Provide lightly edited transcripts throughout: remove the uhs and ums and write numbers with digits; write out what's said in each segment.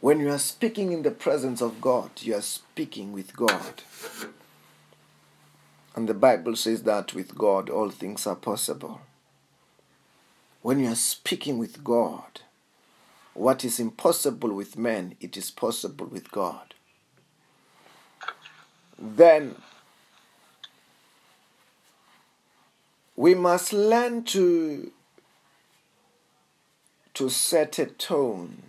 When you are speaking in the presence of God, you are speaking with God. And the Bible says that with God all things are possible. When you are speaking with God, what is impossible with men, it is possible with God. Then we must learn to set a tone,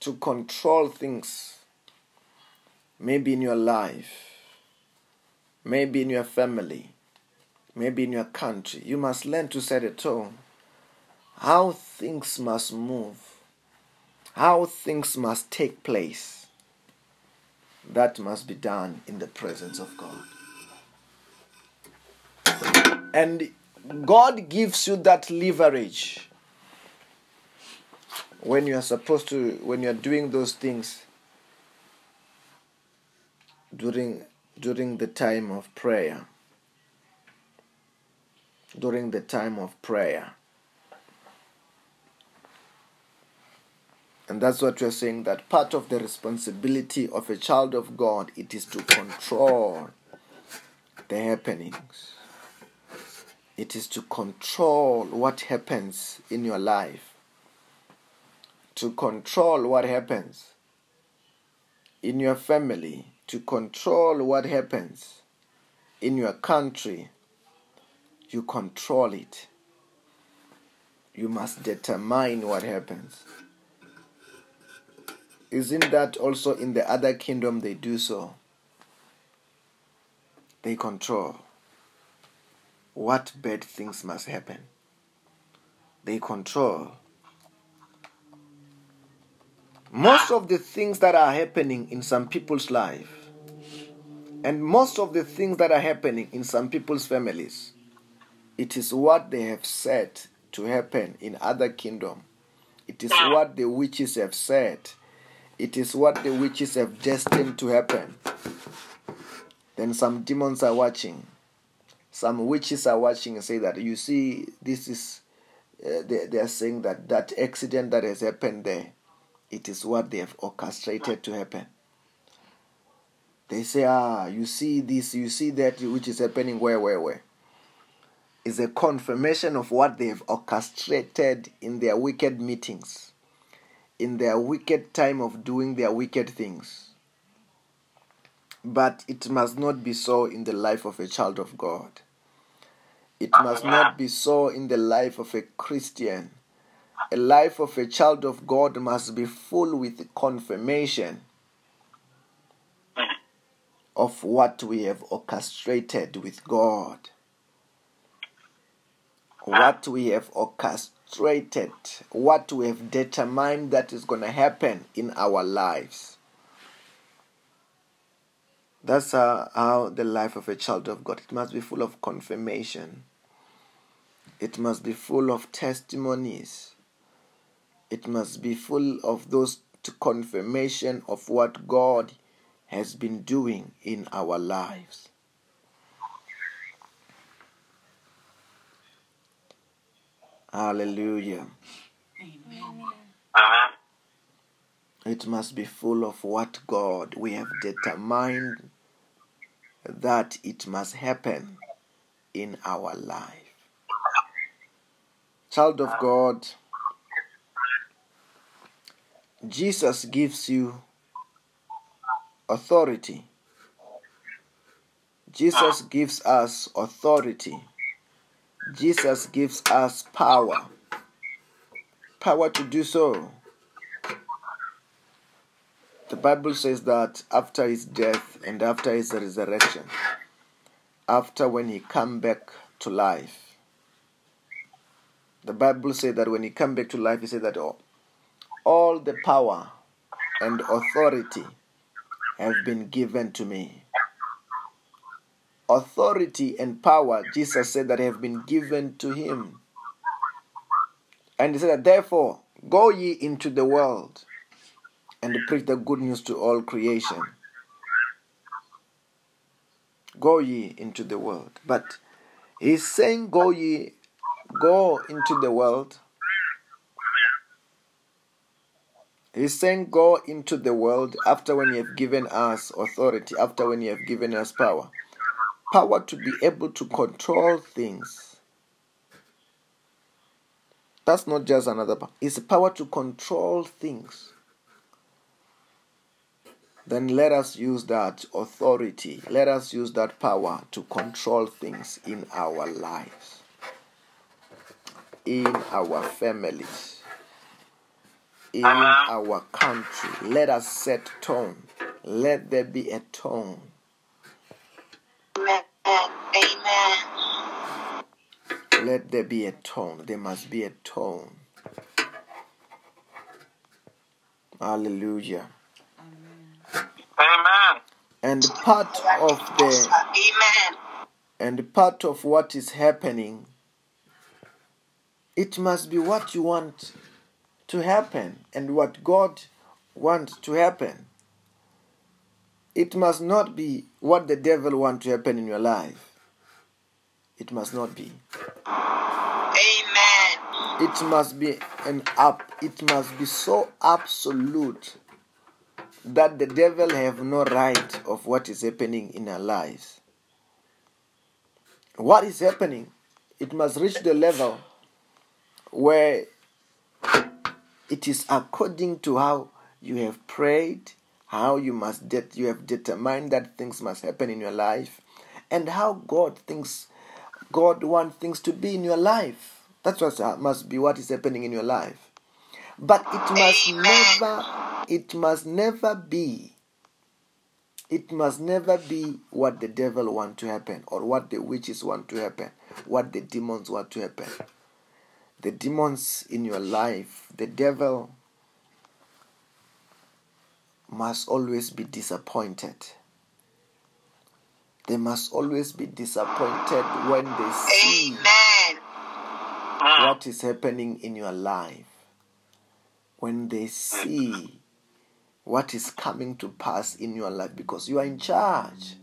to control things, maybe in your life, maybe in your family, maybe in your country. You must learn to set a tone. How things must move, how things must take place, that must be done in the presence of God. And God gives you that leverage. When you are supposed to, when you are doing those things during the time of prayer, and that's what we are saying, that part of the responsibility of a child of God, it is to control the happenings. It is to control what happens in your life. To control what happens in your family, to control what happens in your country, you control it. You must determine what happens. Isn't that also in the other kingdom they do so? They control what bad things must happen. They control. Most of the things that are happening in some people's life, and most of the things that are happening in some people's families, it is what they have said to happen in other kingdom. It is what the witches have said. It is what the witches have destined to happen. Then some demons are watching. Some witches are watching and say that, you see, this is, they are saying that that accident that has happened there, it is what they have orchestrated to happen. They say, you see this, you see that, which is happening where? It's a confirmation of what they have orchestrated in their wicked meetings, in their wicked time of doing their wicked things. But it must not be so in the life of a child of God. It must not be so in the life of a Christian. A life of a child of God must be full with confirmation of what we have orchestrated with God. What we have orchestrated, what we have determined that is going to happen in our lives. That's how the life of a child of God, it must be full of confirmation. It must be full of testimonies. It must be full of those confirmation of what God has been doing in our lives. Hallelujah. Amen. It must be full of what God, we have determined that it must happen in our life. Child of God, Jesus gives you authority. Jesus gives us authority. Jesus gives us power. Power to do so. The Bible says that after his death and after his resurrection, after when he came back to life, the Bible says that when he came back to life, he said that all the power and authority have been given to me. Authority and power, Jesus said, that have been given to him. And he said that, therefore, go ye into the world and preach the good news to all creation. Go ye into the world. But he's saying, go into the world. He is saying, go into the world after when you have given us authority, after when you have given us power. Power to be able to control things. That's not just another power. It's the power to control things. Then let us use that authority. Let us use that power to control things in our lives, in our families, in our country. Let us set tone. Let there be a tone. Amen. Let there be a tone. There must be a tone. Hallelujah. Amen. And part of what is happening, it must be what you want to happen and what God wants to happen. It must not be what the devil wants to happen in your life. It must not be. Amen. It must be it must be so absolute that the devil have no right of what is happening in our lives. What is happening, it must reach the level where it is according to how you have prayed, how you have determined that things must happen in your life, and how God wants things to be in your life. That's what must be what is happening in your life. But it must never be what the devil wants to happen, or what the witches want to happen, what the demons want to happen. The demons in your life, the devil must always be disappointed. They must always be disappointed when they see what is happening in your life. When they see what is coming to pass in your life, because you are in charge.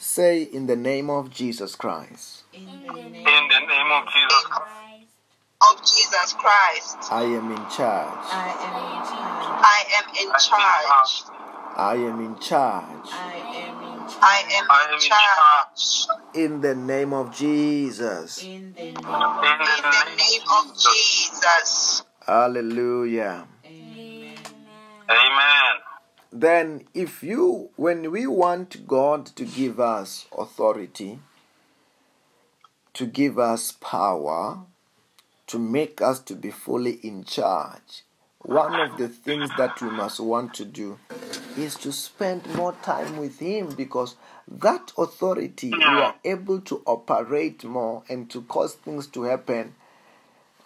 Say, in the name of Jesus Christ. In the name of Jesus Christ. I am in charge. I am in charge. In the name of Jesus. In the name of Jesus. Hallelujah. Amen. Then when we want God to give us authority, to give us power, to make us to be fully in charge, one of the things that we must want to do is to spend more time with Him, because that authority we are able to operate more and to cause things to happen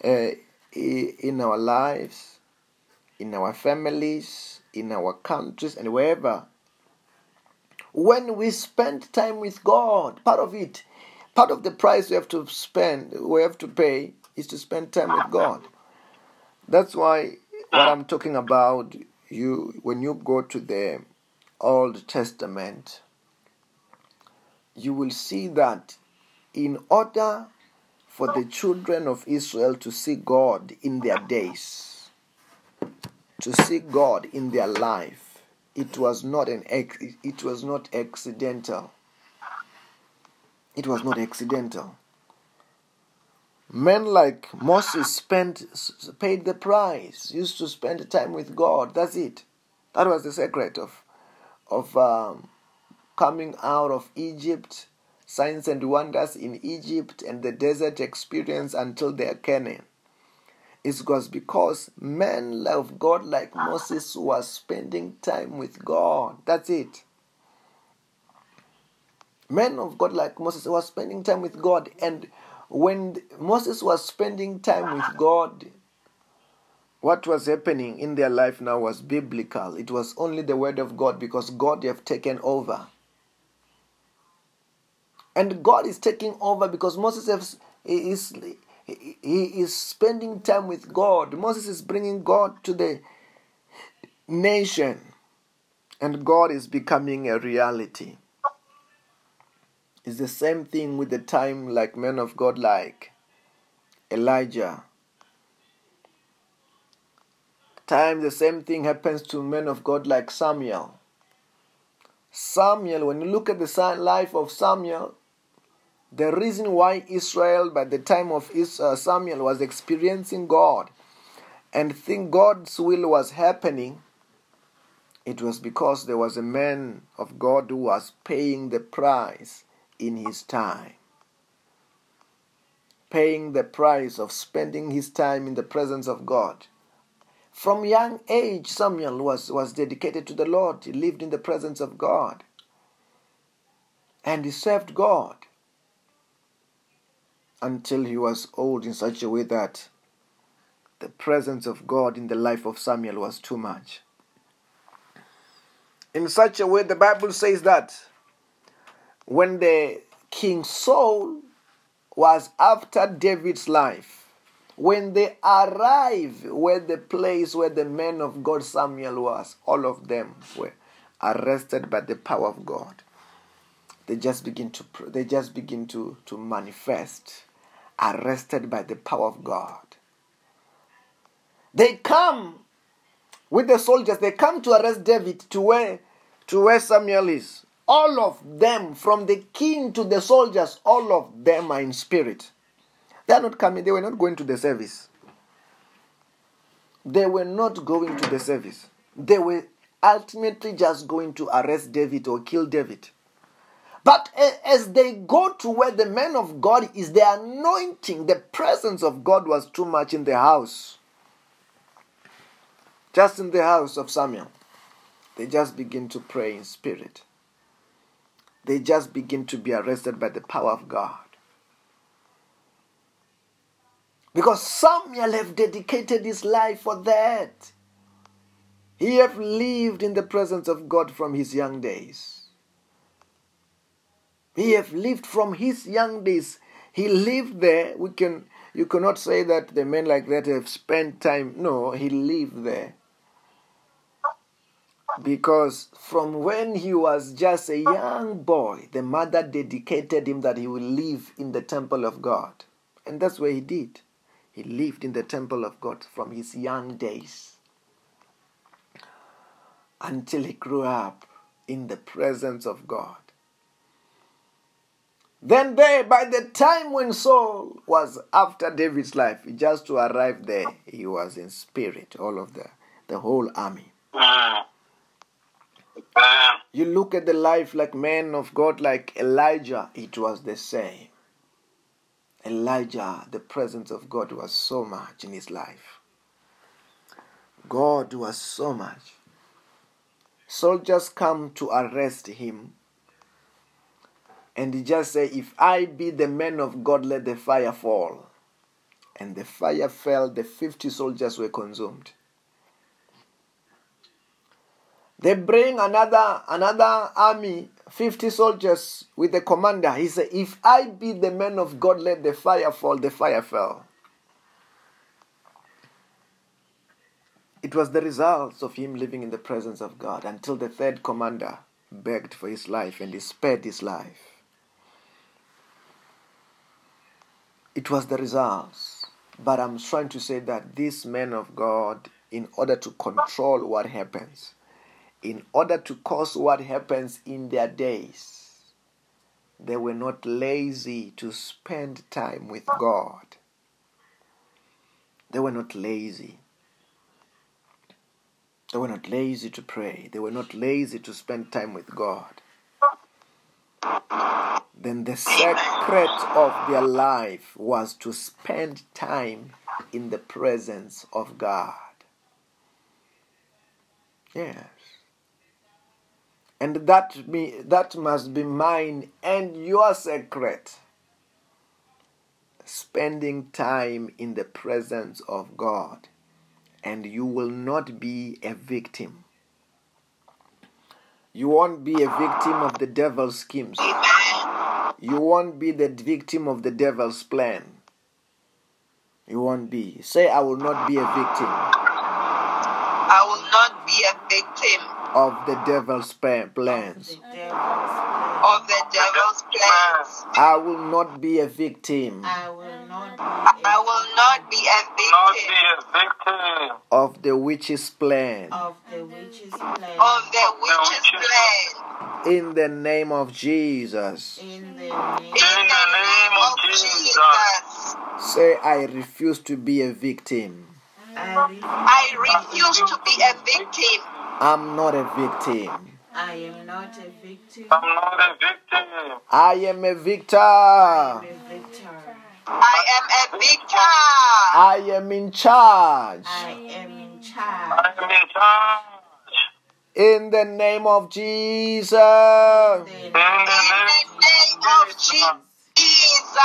in our lives, in our families, in our countries, and wherever. When we spend time with God, part of the price we have to pay, is to spend time with God. That's why what I'm talking about, when you go to the Old Testament, you will see that in order for the children of Israel to see God in their days, to see God in their life, it was not accidental. Men like Moses paid the price, used to spend time with God. That's it. That was the secret of coming out of Egypt, signs and wonders in Egypt and the desert experience until they are Canaan. It was because men of God like Moses was spending time with God. That's it. Men of God like Moses was spending time with God, and when Moses was spending time with God, what was happening in their life now was biblical. It was only the word of God, because God have taken over. And God is taking over because Moses is spending time with God. Moses is bringing God to the nation, and God is becoming a reality. It's the same thing with the time like men of God like Elijah, time, the same thing happens to men of God like Samuel. Samuel, when you look at the life of Samuel, the reason why Israel by the time of Samuel was experiencing God and think God's will was happening, it was because there was a man of God who was paying the price in his time. Paying the price of spending his time in the presence of God. From young age, Samuel was dedicated to the Lord. He lived in the presence of God. And he served God until he was old in such a way that the presence of God in the life of Samuel was too much. In such a way, the Bible says that when the King Saul was after David's life, when they arrived where the place where the man of God Samuel was, all of them were arrested by the power of God. They just begin to manifest, arrested by the power of God. They come with the soldiers, they come to arrest David to where Samuel is. All of them, from the king to the soldiers, all of them are in spirit. They are not coming, they were not going to the service. They were not going to the service. They were ultimately just going to arrest David or kill David. But as they go to where the man of God is, the anointing, the presence of God was too much in the house. Just in the house of Samuel, they just begin to pray in spirit. They just begin to be arrested by the power of God. Because Samuel have dedicated his life for that. He have lived in the presence of God from his young days. He have lived from his young days. He lived there. You cannot say that the men like that have spent time. No, he lived there. Because from when he was just a young boy, the mother dedicated him that he would live in the temple of God. And that's what he did. He lived in the temple of God from his young days until he grew up in the presence of God. Then by the time when Saul was after David's life, just to arrive there, he was in spirit, all of the whole army. You look at the life like men of God, like Elijah, it was the same. Elijah, the presence of God was so much in his life. God was so much. Soldiers come to arrest him. And he just said, if I be the man of God, let the fire fall. And the fire fell, the 50 soldiers were consumed. They bring another army, 50 soldiers with the commander. He said, if I be the man of God, let the fire fall. The fire fell. It was the results of him living in the presence of God until the third commander begged for his life and he spared his life. It was the results. But I'm trying to say that this man of God, in order to control what happens, in order to cause what happens in their days, they were not lazy to spend time with God. They were not lazy. They were not lazy to pray. They were not lazy to spend time with God. Then the secret of their life was to spend time in the presence of God. Yes. And that must be mine and your secret. Spending time in the presence of God. And you will not be a victim. You won't be a victim of the devil's schemes. You won't be the victim of the devil's plan. You won't be. Say, I will not be a victim. I will not be a victim. Of the devil's plans. Of the devil's I will not be a victim. I will not be a victim of the witch's plan. Of the witch's plan. In the name of Jesus. In the name of Jesus. Say, I refuse to be a victim. I refuse to be a victim. I'm not a victim. I am not a victim. I am a victor. I am in charge. In the name of Jesus. In the name of Jesus.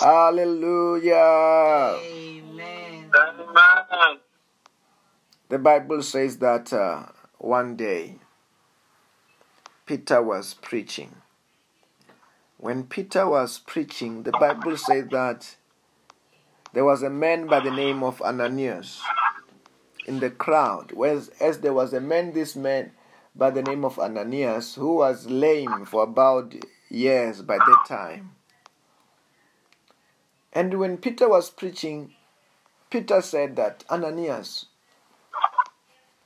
Hallelujah. Amen. The Bible says that one day Peter was preaching. When Peter was preaching, the Bible says that there was a man by the name of Ananias in the crowd. As there was a man, this man by the name of Ananias, who was lame for about years by that time. And when Peter was preaching, Peter said that, Ananias,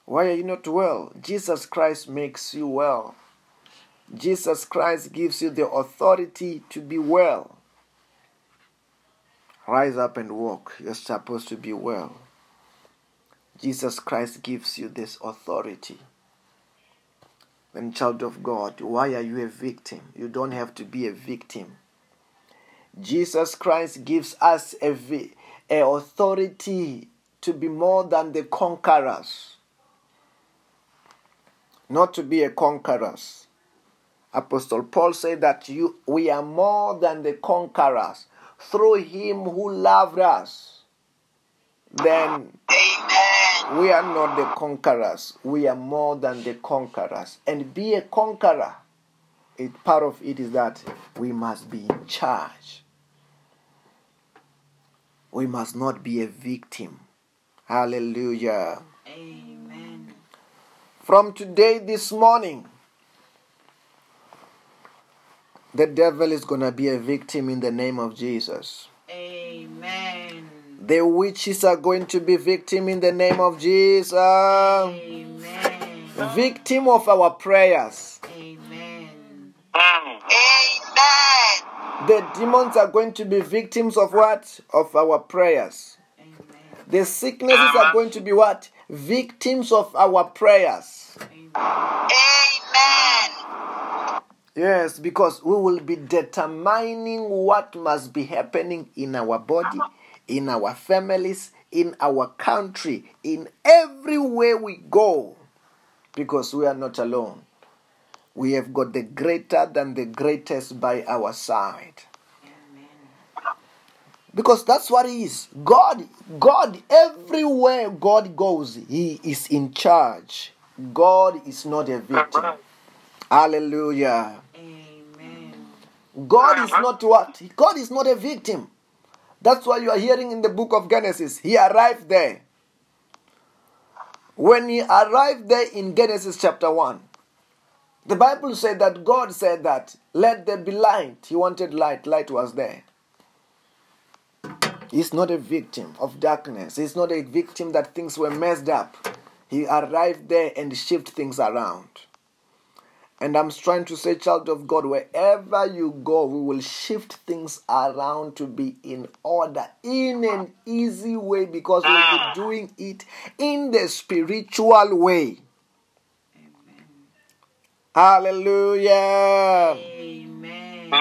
why are you not well? Jesus Christ makes you well. Jesus Christ gives you the authority to be well. Rise up and walk. You're supposed to be well. Jesus Christ gives you this authority. Then, child of God, why are you a victim? You don't have to be a victim. Jesus Christ gives us an authority to be more than the conquerors. Not to be a conquerors. Apostle Paul said that we are more than the conquerors through him who loved us. Then amen. We are not the conquerors. We are more than the conquerors. And be a conqueror, part of it is that we must be in charge. We must not be a victim. Hallelujah. Amen. From today, this morning, the devil is going to be a victim in the name of Jesus. Amen. The witches are going to be victim in the name of Jesus. Amen. Victim of our prayers. Amen. Amen. The demons are going to be victims of what? Of our prayers. Amen. The sicknesses are going to be what? Victims of our prayers. Amen. Yes, because we will be determining what must be happening in our body, in our families, in our country, in everywhere we go. Because we are not alone. We have got the greater than the greatest by our side. Amen. Because that's what he is. God, everywhere God goes, he is in charge. God is not a victim. Hallelujah. Amen. God is not what? God is not a victim. That's why you are hearing in the book of Genesis. He arrived there. When he arrived there in Genesis chapter 1, the Bible said that God said that, let there be light. He wanted light. Light was there. He's not a victim of darkness. He's not a victim that things were messed up. He arrived there and shifted things around. And I'm trying to say, child of God, wherever you go, we will shift things around to be in order, in an easy way, because we'll be doing it in the spiritual way. Amen. Hallelujah. Amen.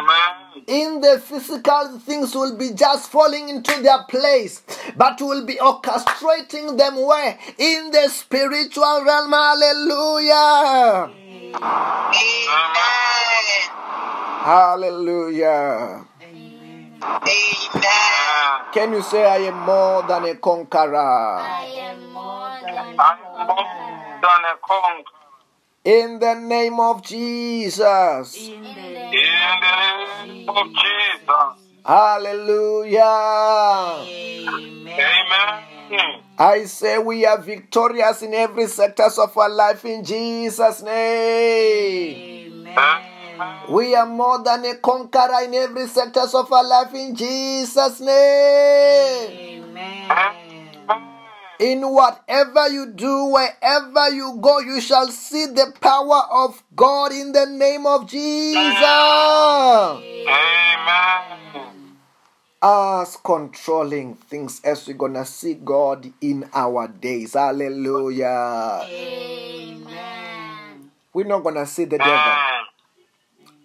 In the physical, things will be just falling into their place, but we'll be orchestrating them where? In the spiritual realm. Hallelujah. Amen. Hallelujah. Amen. Can you say, I am more than a conqueror? I am more than a conqueror. In the name of Jesus. In the name of Jesus. Hallelujah. Amen. I say we are victorious in every sector of our life in Jesus' name. Amen. We are more than a conqueror in every sector of our life in Jesus' name. Amen. In whatever you do, wherever you go, you shall see the power of God in the name of Jesus. Amen. Us controlling things as we're going to see God in our days. Hallelujah. Amen. We're not going to see the devil.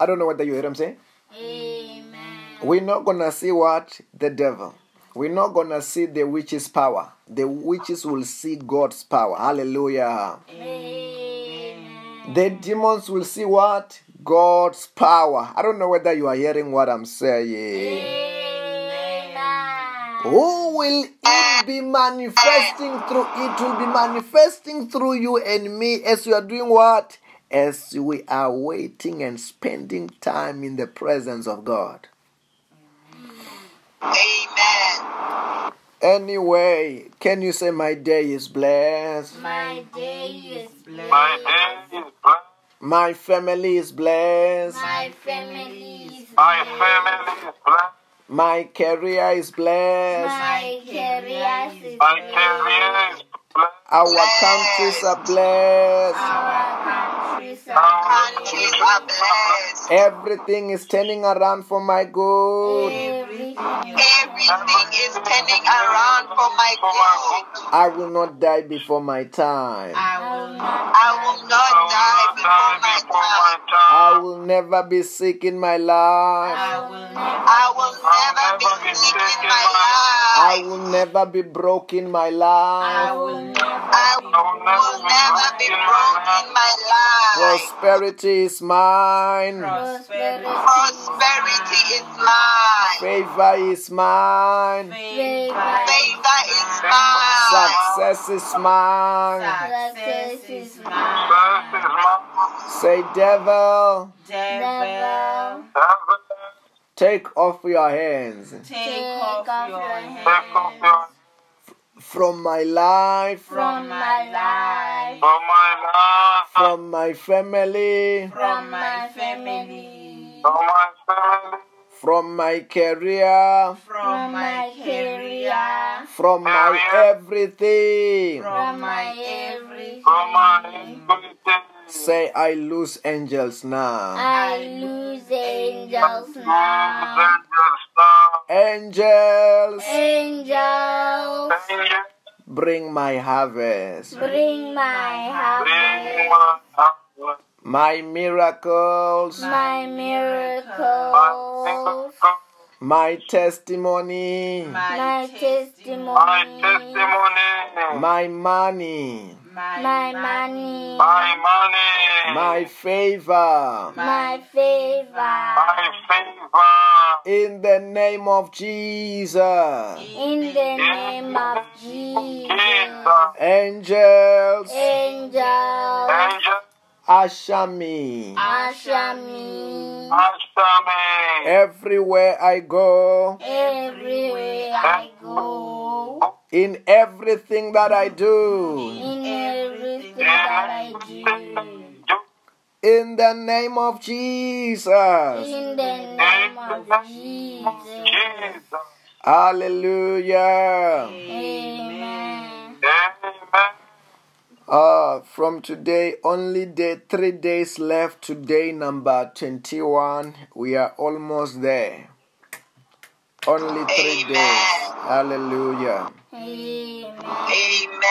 I don't know whether you heard him say. Amen. We're not going to see what? The devil. We're not going to see the witches' power. The witches will see God's power. Hallelujah. Amen. The demons will see what? God's power. I don't know whether you are hearing what I'm saying. Amen. Who will it be manifesting through? It will be manifesting through you and me as you are doing what? As we are waiting and spending time in the presence of God. Amen. Anyway, can you say, my day is blessed? My day is blessed. My day is blessed. My family is blessed. My family is blessed. My family is blessed. My career is blessed. My career is blessed. My career is blessed. Our countries are blessed. Our countries are blessed. Everything is turning around for my good. Everything is turning around for my good. I will not die before my time. I will not die before my time. I will never be sick in my life. I will never be broke in my life. I will never be broke in my life. Prosperity is mine. Prosperity is mine. Favor is mine. Favor is mine. Success is mine. Success is mine. Say, devil. Devil. Take off your hands. Take off your hands. From my life. From my family. From my career. From my everything. Say, I lose angels now. Angels. Bring my harvest. My miracles. My testimony. My money. My money. My favor. In the name of Jesus. Angels. Usher me. Everywhere I go. In everything that I do. In the name of Jesus. Hallelujah. Amen. From today, only 3 days left. Today, number 21. We are almost there. Only 3 days. Hallelujah. Amen.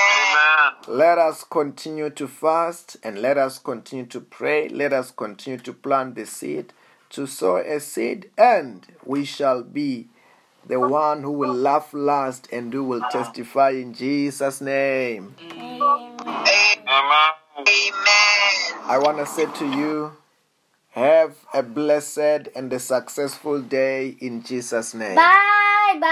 Let us continue to fast and let us continue to pray. Let us continue to plant the seed, to sow a seed, and we shall be the one who will laugh last and who will testify in Jesus' name. Amen. I want to say to you, have a blessed and a successful day in Jesus' name. Bye-bye,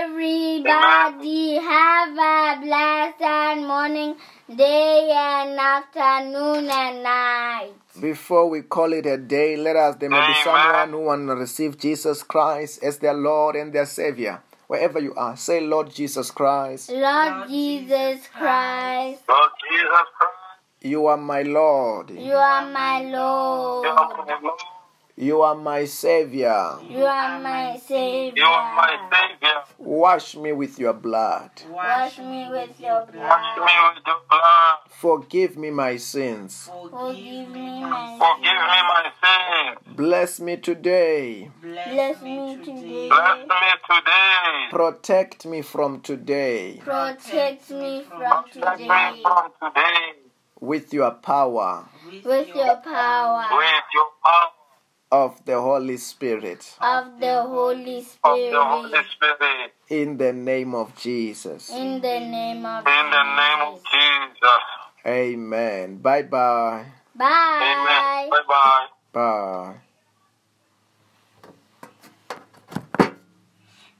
everybody. Have a blessed morning, day and afternoon and night. Before we call it a day, there may be someone who wants to receive Jesus Christ as their Lord and their Savior. Wherever you are, say, Lord Jesus Christ. Lord Jesus Christ. Lord Jesus Christ. You are my Lord. You are my Lord. You are my Savior. You are my Savior. You are my Savior. Wash me with your blood. Wash me with your blood. Wash me with your blood. Forgive me my sins. Forgive me my sins. Bless me today. Bless me today. Bless me today. Protect me from today. Protect me from today. With your power. With your power. With your power. Of the Holy Spirit. Of the Holy Spirit. Of the Holy Spirit. In the name of Jesus. In the name of Jesus. In the name of Jesus. Amen. Bye-bye. Bye. Amen. Bye-bye. Bye.